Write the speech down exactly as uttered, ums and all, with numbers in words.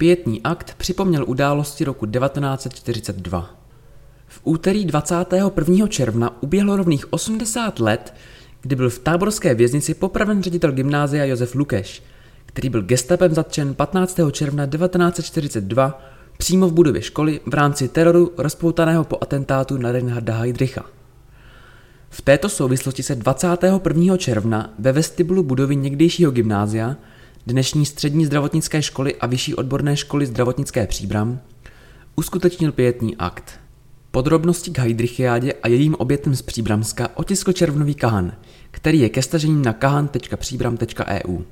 Pietní akt připomněl události roku devatenáct set čtyřicet dva. V úterý dvacátého prvního června uběhlo rovných osmdesát let, kdy byl v táborské věznici popraven ředitel gymnázia Josef Lukáš, který byl gestapem zatčen patnáctého června devatenáct set čtyřicet dva přímo v budově školy v rámci teroru rozpoutaného po atentátu na Reinharda Heydricha. V této souvislosti se dvacátého prvního června ve vestibulu budovy někdejšího gymnázia, dnešní střední zdravotnické školy a vyšší odborné školy zdravotnické Příbram, uskutečnil pietní akt. Podrobnosti k Heydrichiádě a jejím obětem z Příbramska otiskl Červnový Kahan, který je ke stažení na kahan tečka příbram tečka e u.